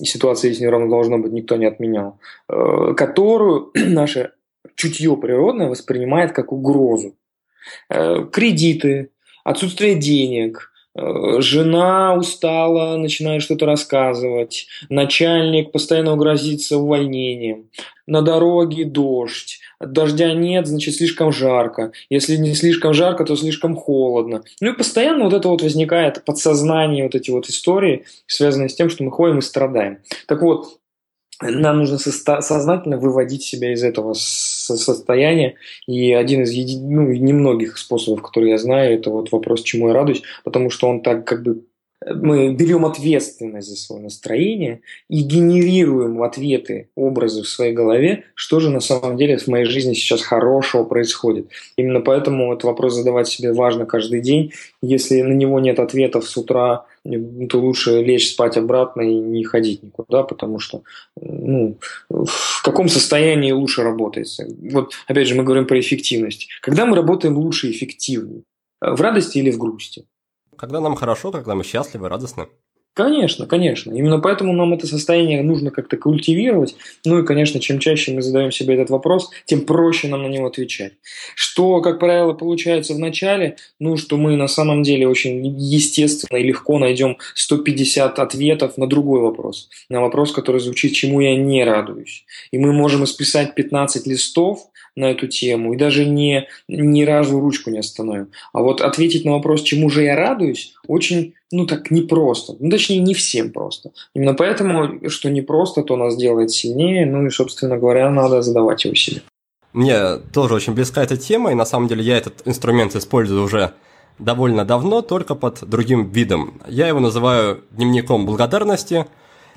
и ситуация здесь неровно должно быть, никто не отменял, которую наше чутье природное воспринимает как угрозу. Кредиты, отсутствие денег, жена устала, начинает что-то рассказывать, начальник постоянно грозится увольнением, на дороге дождь, дождя нет, значит слишком жарко, если не слишком жарко, то слишком холодно. И постоянно вот это вот возникает подсознание, вот эти вот истории, связанные с тем, что мы ходим и страдаем. Так вот, нам нужно сознательно выводить себя из этого состояния. И один из немногих способов, которые я знаю, это вот вопрос, чему я радуюсь, потому что он так как бы... Мы берем ответственность за свое настроение и генерируем ответы, образы в своей голове, что же на самом деле в моей жизни сейчас хорошего происходит. Именно поэтому этот вопрос задавать себе важно каждый день. Если на него нет ответов с утра, то лучше лечь спать обратно и не ходить никуда, потому что в каком состоянии лучше работается. Вот опять же мы говорим про эффективность. Когда мы работаем лучше и эффективнее? В радости или в грусти? Когда нам хорошо, когда мы счастливы, радостны. Конечно, конечно. Именно поэтому нам это состояние нужно как-то культивировать. Ну и, конечно, чем чаще мы задаем себе этот вопрос, тем проще нам на него отвечать. Что, как правило, получается в начале, что мы на самом деле очень естественно и легко найдем 150 ответов на другой вопрос. На вопрос, который звучит «Чему я не радуюсь?». И мы можем исписать 15 листов на эту тему, и даже ни разу ручку не остановим. А вот ответить на вопрос, чему же я радуюсь, очень, так непросто. Точнее, не всем просто. Именно поэтому, что непросто, то нас делает сильнее, и, собственно говоря, надо задавать его себе. Мне тоже очень близка эта тема, и на самом деле я этот инструмент использую уже довольно давно, только под другим видом. Я его называю дневником благодарности,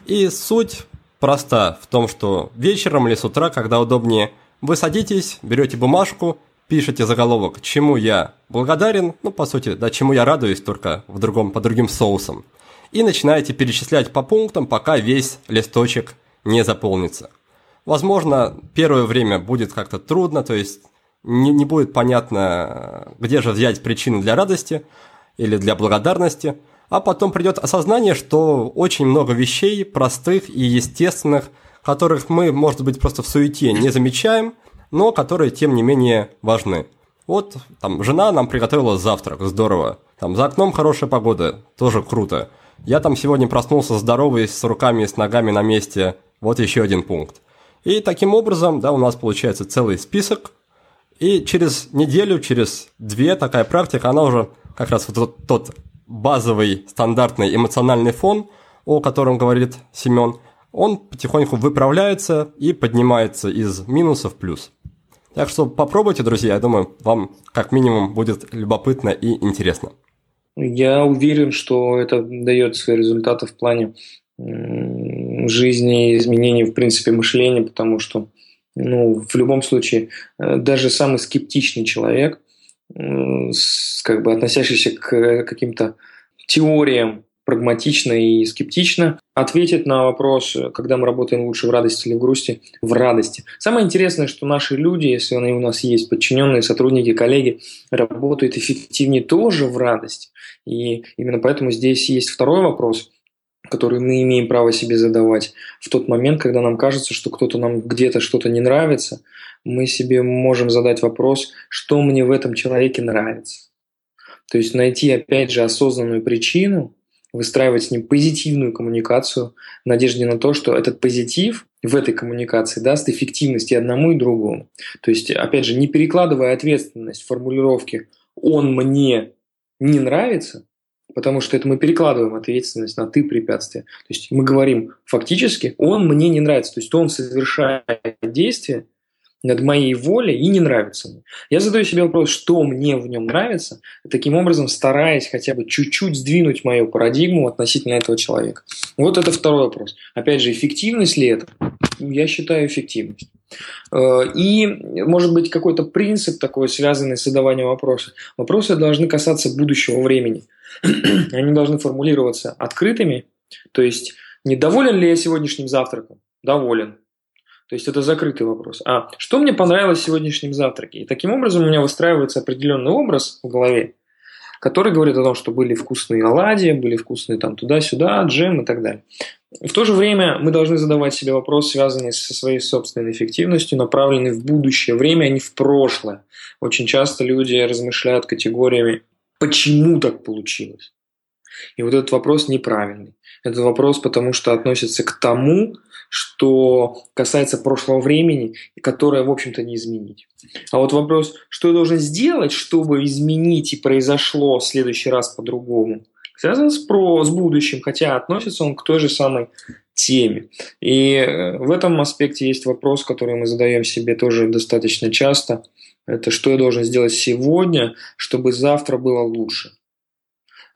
и суть проста в том, что вечером или с утра, когда удобнее, вы садитесь, берете бумажку, пишете заголовок «Чему я благодарен?», по сути, да, «Чему я радуюсь?», только по другим соусам. И начинаете перечислять по пунктам, пока весь листочек не заполнится. Возможно, первое время будет как-то трудно, то есть не будет понятно, где же взять причины для радости или для благодарности, а потом придет осознание, что очень много вещей простых и естественных, которых мы, может быть, просто в суете не замечаем, но которые, тем не менее, важны. Вот, жена нам приготовила завтрак, здорово. За окном хорошая погода, тоже круто. Я сегодня проснулся здоровый, с руками и с ногами на месте, вот еще один пункт. И таким образом, у нас получается целый список, и через неделю, через две такая практика, она уже как раз вот тот базовый, стандартный эмоциональный фон, о котором говорит Семен, он потихоньку выправляется и поднимается из минуса в плюс. Так что попробуйте, друзья, я думаю, вам как минимум будет любопытно и интересно. Я уверен, что это дает свои результаты в плане жизни, изменений, в принципе, мышления, потому что, в любом случае, даже самый скептичный человек, как бы относящийся к каким-то теориям, прагматично и скептично, ответит на вопрос, когда мы работаем лучше в радости или в грусти, в радости. Самое интересное, что наши люди, если у нас есть подчиненные, сотрудники, коллеги, работают эффективнее тоже в радости. И именно поэтому здесь есть второй вопрос, который мы имеем право себе задавать. В тот момент, когда нам кажется, что кто-то нам где-то что-то не нравится, мы себе можем задать вопрос, что мне в этом человеке нравится. То есть найти, опять же, осознанную причину, выстраивать с ним позитивную коммуникацию в надежде на то, что этот позитив в этой коммуникации даст эффективность и одному, и другому. То есть, опять же, не перекладывая ответственность в формулировке «он мне не нравится», потому что это мы перекладываем ответственность на «ты препятствие». То есть мы говорим фактически «он мне не нравится», то есть он совершает действие над моей волей и не нравится мне. Я задаю себе вопрос, что мне в нем нравится, таким образом стараясь хотя бы чуть-чуть сдвинуть мою парадигму относительно этого человека. Вот это второй вопрос. Опять же, эффективность ли это? Я считаю, эффективность. И, может быть, какой-то принцип такой, связанный с задаванием вопросов. Вопросы должны касаться будущего времени. Они должны формулироваться открытыми, то есть недоволен ли я сегодняшним завтраком? Доволен. То есть это закрытый вопрос. А что мне понравилось в сегодняшнем завтраке? И таким образом у меня выстраивается определенный образ в голове, который говорит о том, что были вкусные оладьи, были вкусные туда-сюда, джем и так далее. В то же время мы должны задавать себе вопрос, связанный со своей собственной эффективностью, направленный в будущее время, а не в прошлое. Очень часто люди размышляют категориями «почему так получилось?». И вот этот вопрос неправильный. Этот вопрос, потому что относится к тому, что касается прошлого времени, которое, в общем-то, не изменить. А вот вопрос, что я должен сделать, чтобы изменить и произошло в следующий раз по-другдругому, связан с будущим, хотя относится он к той же самой теме. И в этом аспекте есть вопрос, который мы задаем себе тоже достаточно часто. Это что я должен сделать сегодня, чтобы завтра было лучше.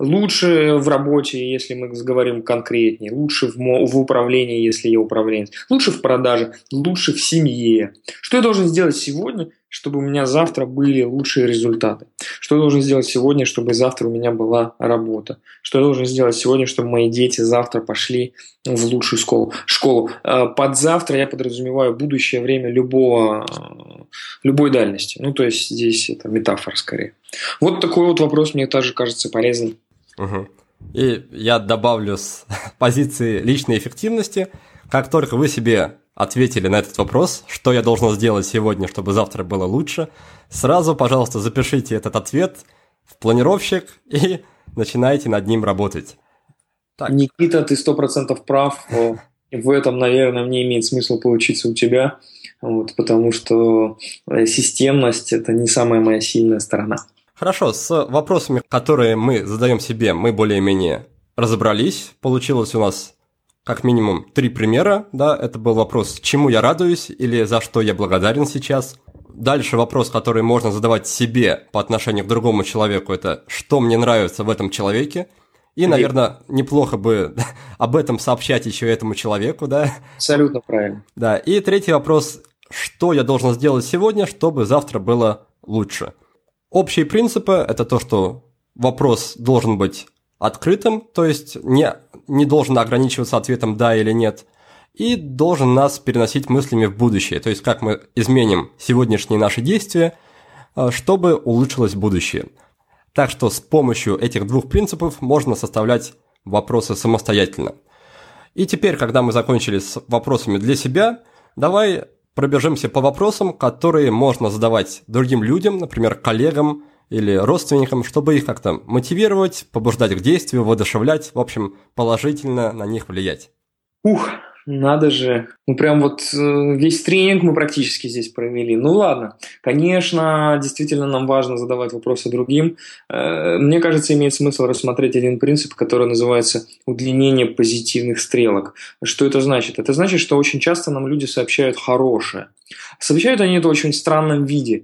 Лучше в работе, если мы говорим конкретнее. Лучше в управлении, если я управленец. Лучше в продаже. Лучше в семье. Что я должен сделать сегодня, чтобы у меня завтра были лучшие результаты? Что я должен сделать сегодня, чтобы завтра у меня была работа? Что я должен сделать сегодня, чтобы мои дети завтра пошли в лучшую школу? Под завтра я подразумеваю будущее время любой дальности. Ну, то есть, здесь это метафора скорее. Вот такой вот вопрос мне также кажется полезным. Угу. И я добавлю с позиции личной эффективности. Как только вы себе ответили на этот вопрос, что я должен сделать сегодня, чтобы завтра было лучше, сразу, пожалуйста, запишите этот ответ в планировщик и начинайте над ним работать. Так. Никита, ты 100% прав. В этом, наверное, мне имеет смысл поучиться у тебя, потому что системность – это не самая моя сильная сторона. Хорошо, с вопросами, которые мы задаем себе, мы более-менее разобрались. Получилось у нас как минимум 3 примера. Да? Это был вопрос, чему я радуюсь или за что я благодарен сейчас. Дальше вопрос, который можно задавать себе по отношению к другому человеку, это что мне нравится в этом человеке. И, наверное, неплохо бы об этом сообщать еще этому человеку, да? Абсолютно правильно. Да, и третий вопрос, что я должен сделать сегодня, чтобы завтра было лучше. Общие принципы – это то, что вопрос должен быть открытым, то есть не должен ограничиваться ответом «да» или «нет», и должен нас переносить мыслями в будущее, то есть как мы изменим сегодняшние наши действия, чтобы улучшилось будущее. Так что с помощью этих 2 принципов можно составлять вопросы самостоятельно. И теперь, когда мы закончили с вопросами для себя, давай пробежимся по вопросам, которые можно задавать другим людям, например, коллегам или родственникам, чтобы их как-то мотивировать, побуждать к действию, воодушевлять, в общем, положительно на них влиять. Надо же, прям весь тренинг мы практически здесь провели. Ну ладно, конечно, действительно нам важно задавать вопросы другим. Мне кажется, имеет смысл рассмотреть один принцип, который называется удлинение позитивных стрелок. Что это значит? Это значит, что очень часто нам люди сообщают хорошее. Сообщают они это в очень странном виде.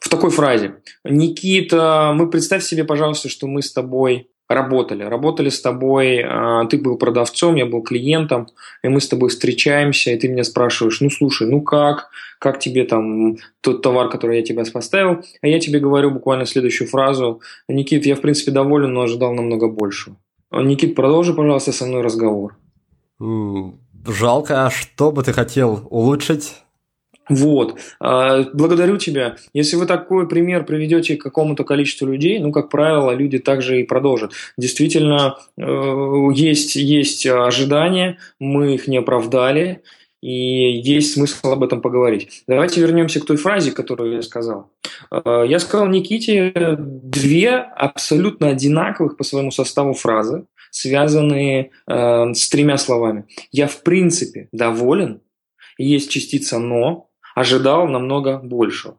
В такой фразе. «Никита, представь себе, пожалуйста, что мы с тобой работали с тобой, ты был продавцом, я был клиентом, и мы с тобой встречаемся, и ты меня спрашиваешь, слушай, как тебе там тот товар, который я тебе поставил, а я тебе говорю буквально следующую фразу, Никит, я в принципе доволен, но ожидал намного больше. Никит, продолжи, пожалуйста, со мной разговор. Жалко, а что бы ты хотел улучшить? Благодарю тебя. Если вы такой пример приведете к какому-то количеству людей, как правило, люди также и продолжат. Действительно, есть ожидания, мы их не оправдали, и есть смысл об этом поговорить. Давайте вернемся к той фразе, которую я сказал. Я сказал Никите 2 абсолютно одинаковых по своему составу фразы, связанные с 3 словами. Я в принципе доволен, есть частица «но», ожидал намного большего.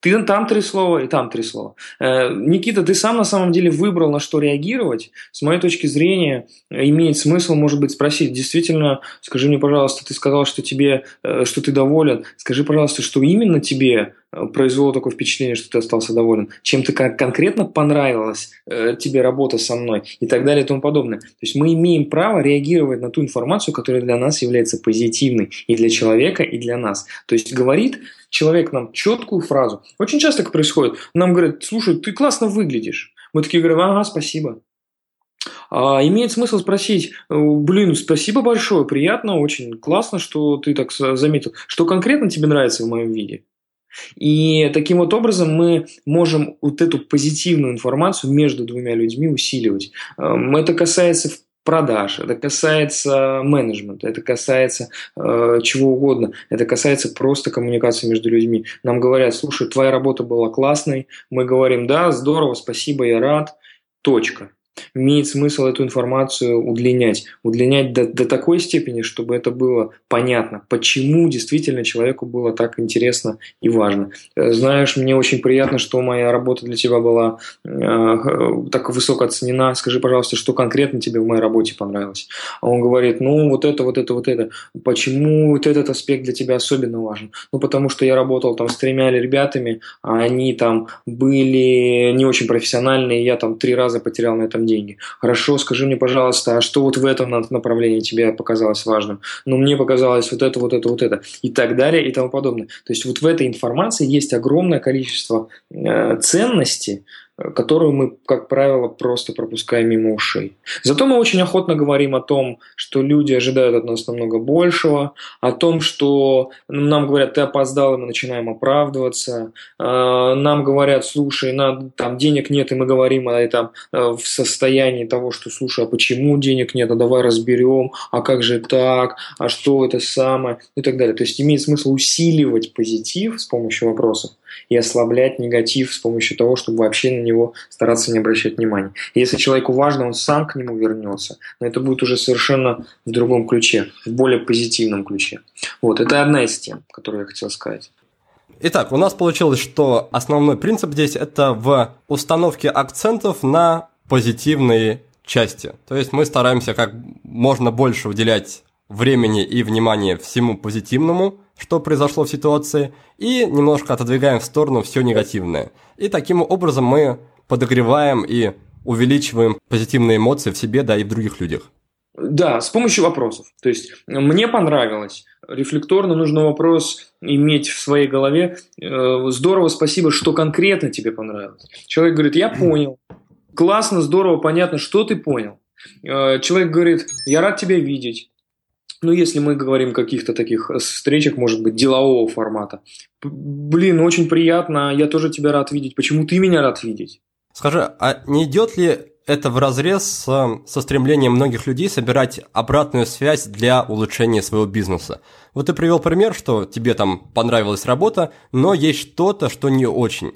Ты там 3 слова и там 3 слова. Никита, ты сам на самом деле выбрал, на что реагировать. С моей точки зрения, имеет смысл, может быть, спросить, действительно, скажи мне, пожалуйста, ты сказал, что ты доволен. Скажи, пожалуйста, что именно тебе произвело такое впечатление, что ты остался доволен. Чем ты конкретно понравилась тебе работа со мной и так далее и тому подобное. То есть мы имеем право реагировать на ту информацию, которая для нас является позитивной и для человека, и для нас. То есть говорит человек нам четкую фразу. Очень часто так происходит. Нам говорят, слушай, ты классно выглядишь. Мы такие говорим, ага, спасибо. Имеет смысл спросить, спасибо большое, приятно, очень классно, что ты так заметил. Что конкретно тебе нравится в моем виде? И таким образом мы можем эту позитивную информацию между 2 людьми усиливать. Это касается продаж, это касается менеджмента, это касается чего угодно, это касается просто коммуникации между людьми. Нам говорят, слушай, твоя работа была классной, мы говорим, да, здорово, спасибо, я рад, точка. имеет смысл эту информацию удлинять. Удлинять до такой степени, чтобы это было понятно, почему действительно человеку было так интересно и важно. Знаешь, мне очень приятно, что моя работа для тебя была так высоко оценена. Скажи, пожалуйста, что конкретно тебе в моей работе понравилось? А он говорит, ну, вот это. Почему вот этот аспект для тебя особенно важен? Ну, потому что я работал там с 3 ребятами, а они там были не очень профессиональные, я там 3 раза потерял на этом деньги. Хорошо, скажи мне, пожалуйста, а что вот в этом направлении тебе показалось важным? Ну, мне показалось вот это, и так далее, и тому подобное. То есть вот в этой информации есть огромное количество ценностей, которую мы, как правило, просто пропускаем мимо ушей. Зато мы очень охотно говорим о том, что люди ожидают от нас намного большего, о том, что нам говорят, ты опоздал, и мы начинаем оправдываться, нам говорят, слушай, там денег нет, и мы говорим о этом в состоянии того, что, слушай, а почему денег нет, а давай разберем, а как же так, а что это самое, и так далее. То есть имеет смысл усиливать позитив с помощью вопросов и ослаблять негатив с помощью того, чтобы вообще на него стараться не обращать внимания. Если человеку важно, он сам к нему вернется, но это будет уже совершенно в другом ключе, в более позитивном ключе. Вот, это одна из тем, которую я хотел сказать. Итак, у нас получилось, что основной принцип здесь – это в установке акцентов на позитивные части. То есть мы стараемся как можно больше уделять времени и внимания всему позитивному, что произошло в ситуации, и немножко отодвигаем в сторону все негативное. И таким образом мы подогреваем и увеличиваем позитивные эмоции в себе, да и в других людях. Да, с помощью вопросов. То есть мне понравилось. Рефлекторно нужно вопрос иметь в своей голове. Здорово, спасибо, что конкретно тебе понравилось. Человек говорит, я понял. Классно, здорово, понятно, что ты понял. Человек говорит, я рад тебя видеть. Ну, если мы говорим о каких-то таких встречах, может быть, делового формата. Блин, очень приятно, я тоже тебя рад видеть. Почему ты меня рад видеть? Скажи, а не идет ли это вразрез со стремлением многих людей собирать обратную связь для улучшения своего бизнеса? Вот ты привел пример, что тебе там понравилась работа, но есть что-то, что не очень.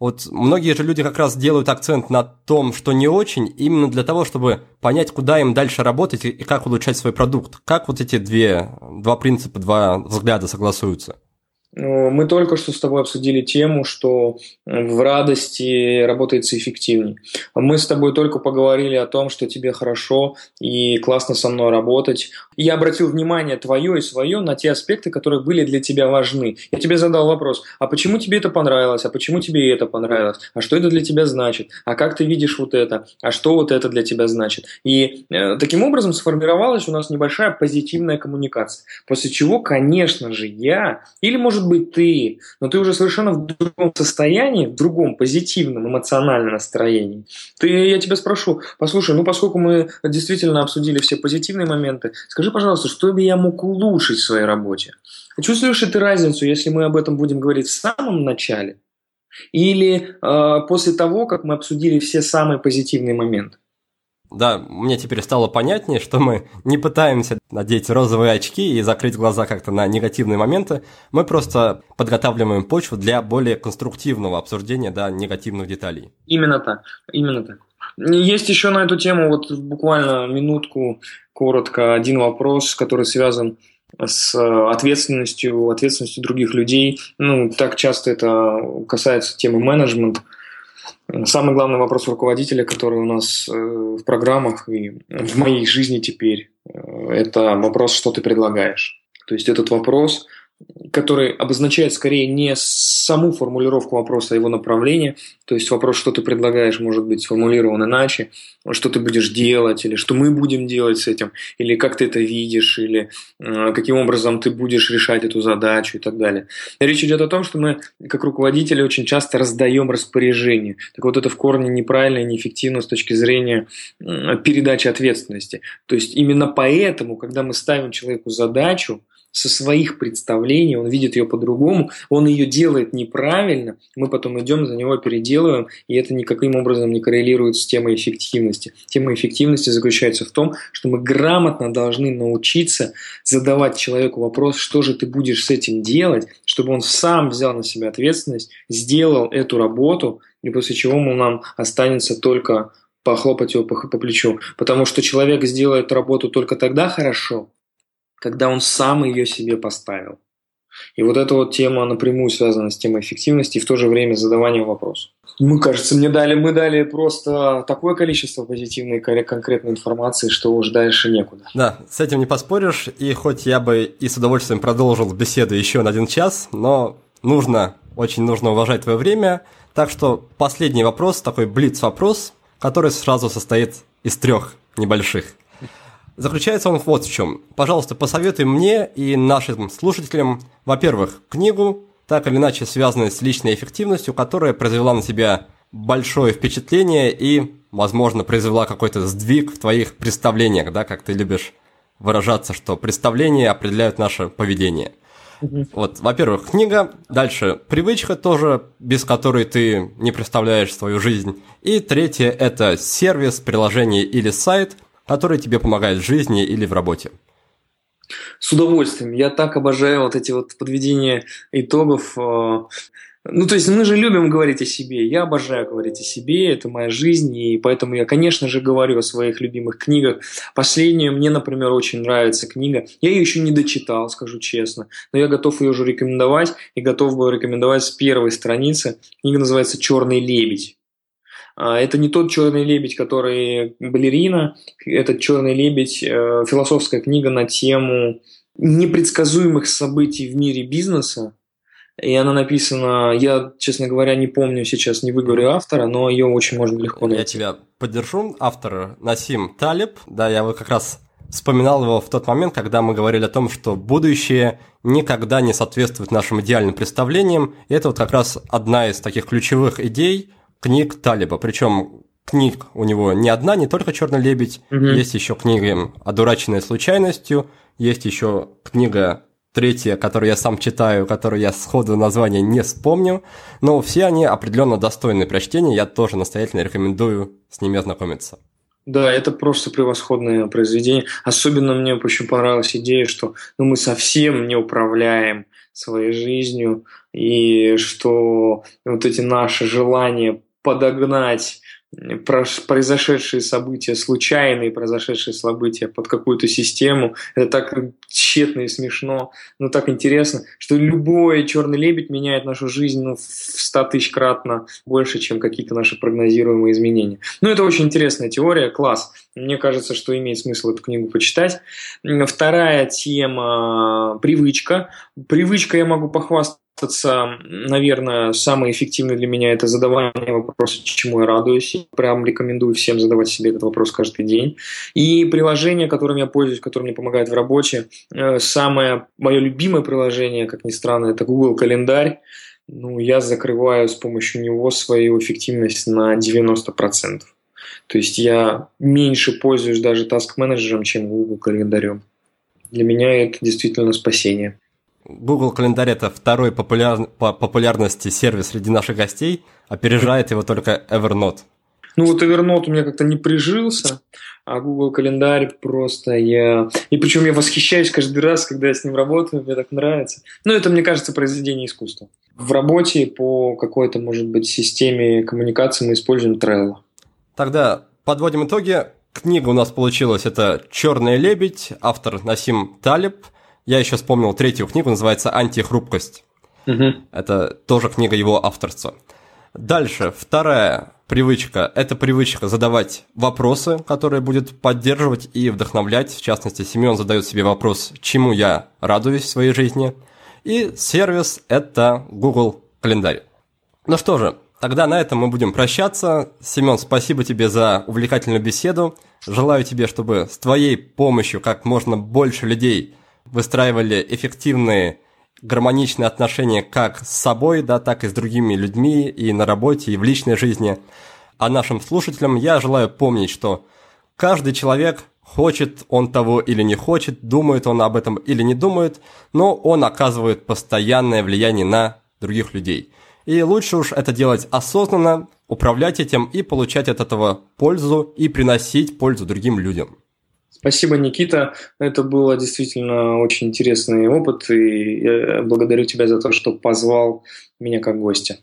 Вот многие же люди как раз делают акцент на том, что не очень, именно для того, чтобы понять, куда им дальше работать и как улучшать свой продукт. Как вот эти два принципа, 2 взгляда согласуются? Мы только что с тобой обсудили тему, что в радости работается эффективнее. Мы с тобой только поговорили о том, что тебе хорошо и классно со мной работать. Я обратил внимание твое и свое на те аспекты, которые были для тебя важны. Я тебе задал вопрос, а почему тебе это понравилось, а почему тебе это понравилось, а что это для тебя значит, а как ты видишь вот это, а что вот это для тебя значит. И таким образом сформировалась у нас небольшая позитивная коммуникация, после чего, конечно же, я, или, может быть, ты, но ты уже совершенно в другом состоянии, в другом позитивном эмоциональном настроении. Я тебя спрошу, послушай, поскольку мы действительно обсудили все позитивные моменты, скажи, пожалуйста, что бы я мог улучшить в своей работе? Чувствуешь ли ты разницу, если мы об этом будем говорить в самом начале или после того, как мы обсудили все самые позитивные моменты? Да, мне теперь стало понятнее, что мы не пытаемся надеть розовые очки и закрыть глаза как-то на негативные моменты. Мы просто подготавливаем почву для более конструктивного обсуждения, да, негативных деталей. Именно так, именно так. Есть еще на эту тему буквально минутку, коротко, один вопрос, который связан с ответственностью других людей. Так часто это касается темы менеджмента. Самый главный вопрос руководителя, который у нас в программах и в моей жизни теперь, это вопрос, что ты предлагаешь. То есть этот вопрос, который обозначает скорее не саму формулировку вопроса, а его направление. То есть вопрос, что ты предлагаешь, может быть сформулирован иначе. Что ты будешь делать, или что мы будем делать с этим, или как ты это видишь, или каким образом ты будешь решать эту задачу и так далее. Речь идет о том, что мы, как руководители, очень часто раздаем распоряжение. Так вот, это в корне неправильно и неэффективно с точки зрения передачи ответственности. То есть именно поэтому, когда мы ставим человеку задачу, со своих представлений, он видит ее по-другому, он ее делает неправильно, мы потом идем за него, переделываем, и это никаким образом не коррелирует с темой эффективности. Тема эффективности заключается в том, что мы грамотно должны научиться задавать человеку вопрос, что же ты будешь с этим делать, чтобы он сам взял на себя ответственность, сделал эту работу, и после чего нам останется только похлопать его по плечу. Потому что человек сделает работу только тогда хорошо, когда он сам ее себе поставил. И вот эта вот тема напрямую связана с темой эффективности и в то же время задаванием вопросов. Мы, кажется, мы дали просто такое количество позитивной конкретной информации, что уж дальше некуда. Да, с этим не поспоришь, и хоть я бы и с удовольствием продолжил беседу еще на 1 час, но нужно уважать твое время. Так что последний вопрос, такой блиц-вопрос, который сразу состоит из 3 небольших. Заключается он вот в чем. Пожалуйста, посоветуй мне и нашим слушателям, во-первых, книгу, так или иначе связанную с личной эффективностью, которая произвела на тебя большое впечатление и, возможно, произвела какой-то сдвиг в твоих представлениях, да, как ты любишь выражаться, что представления определяют наше поведение. Вот, во-первых, книга, дальше привычка тоже, без которой ты не представляешь свою жизнь, и 3 – это сервис, приложение или сайт, который тебе помогает в жизни или в работе. С удовольствием. Я так обожаю вот эти вот подведения итогов. Ну, то есть мы же любим говорить о себе. Я обожаю говорить о себе, это моя жизнь, и поэтому я, конечно же, говорю о своих любимых книгах. Последнюю мне, например, очень нравится книга. Я ее еще не дочитал, скажу честно, но я готов ее уже рекомендовать, и готов был рекомендовать с первой страницы. Книга называется «Чёрный лебедь». Это не тот «Черный лебедь», который балерина, это «Черный лебедь», философская книга на тему непредсказуемых событий в мире бизнеса. И она написана, я, честно говоря, не помню сейчас, не выговорю автора, но ее очень можно легко найти. Я тебя поддержу, автор Нассим Талеб. Да, я вот как раз вспоминал его в тот момент, когда мы говорили о том, что будущее никогда не соответствует нашим идеальным представлениям. И это вот как раз одна из таких ключевых идей книг Талеба. Причем книг у него не одна, не только «Черный лебедь», есть еще книга «Одураченная случайностью», есть еще книга 3, которую я сам читаю, которую я сходу название не вспомню, но все они определенно достойны прочтения, я тоже настоятельно рекомендую с ними ознакомиться. Да, это просто превосходное произведение. Особенно мне очень понравилась идея, что мы совсем не управляем своей жизнью, и что вот эти наши желания подогнать произошедшие события, случайные произошедшие события под какую-то систему. Это так тщетно и смешно, но так интересно, что любой «Черный лебедь» меняет нашу жизнь в 100 000-кратно больше, чем какие-то наши прогнозируемые изменения. Ну, это очень интересная теория, класс. Мне кажется, что имеет смысл эту книгу почитать. Вторая тема – привычка. Привычка, я могу похвастаться, наверное, самое эффективное для меня — это задавание вопроса, чему я радуюсь. Прям рекомендую всем задавать себе этот вопрос каждый день. И приложение, которым я пользуюсь, которое мне помогает в работе, самое мое любимое приложение, как ни странно, это Google Календарь. Ну, я закрываю с помощью него свою эффективность на 90%. То есть я меньше пользуюсь даже таск-менеджером, чем Google Календарем. Для меня это действительно спасение. Google Календарь – это 2-й по популярности сервис среди наших гостей, опережает его только Evernote. Ну вот Evernote у меня как-то не прижился, а Google Календарь просто я... И причем я восхищаюсь каждый раз, когда я с ним работаю, мне так нравится. Ну это, мне кажется, произведение искусства. В работе по какой-то, может быть, системе коммуникации мы используем Trello. Тогда подводим итоги. Книга у нас получилась – это «Черный лебедь», автор Нассим Талеб. Я еще вспомнил 3 книгу, называется «Антихрупкость». Это тоже книга его авторства. Дальше, 2 привычка. Это привычка задавать вопросы, которые будет поддерживать и вдохновлять. В частности, Семен задает себе вопрос, чему я радуюсь в своей жизни. И сервис – это Google Календарь. Ну что же, тогда на этом мы будем прощаться. Семен, спасибо тебе за увлекательную беседу. Желаю тебе, чтобы с твоей помощью как можно больше людей выстраивали эффективные, гармоничные отношения как с собой, да, так и с другими людьми, и на работе, и в личной жизни. А нашим слушателям я желаю помнить, что каждый человек, хочет он того или не хочет, думает он об этом или не думает, но он оказывает постоянное влияние на других людей. И лучше уж это делать осознанно, управлять этим и получать от этого пользу, и приносить пользу другим людям. Спасибо, Никита. Это был действительно очень интересный опыт, и я благодарю тебя за то, что позвал меня как гостя.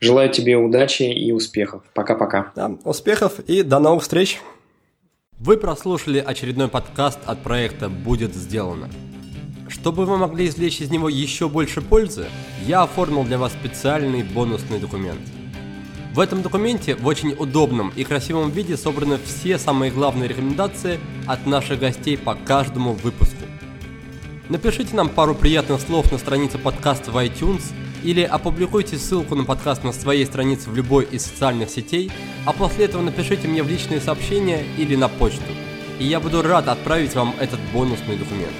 Желаю тебе удачи и успехов. Пока-пока. Да, успехов и до новых встреч. Вы прослушали очередной подкаст от проекта «Будет сделано». Чтобы вы могли извлечь из него еще больше пользы, я оформил для вас специальный бонусный документ. В этом документе в очень удобном и красивом виде собраны все самые главные рекомендации от наших гостей по каждому выпуску. Напишите нам пару приятных слов на странице подкаста в iTunes или опубликуйте ссылку на подкаст на своей странице в любой из социальных сетей, а после этого напишите мне в личные сообщения или на почту, и я буду рад отправить вам этот бонусный документ.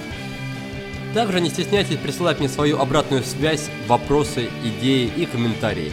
Также не стесняйтесь присылать мне свою обратную связь, вопросы, идеи и комментарии.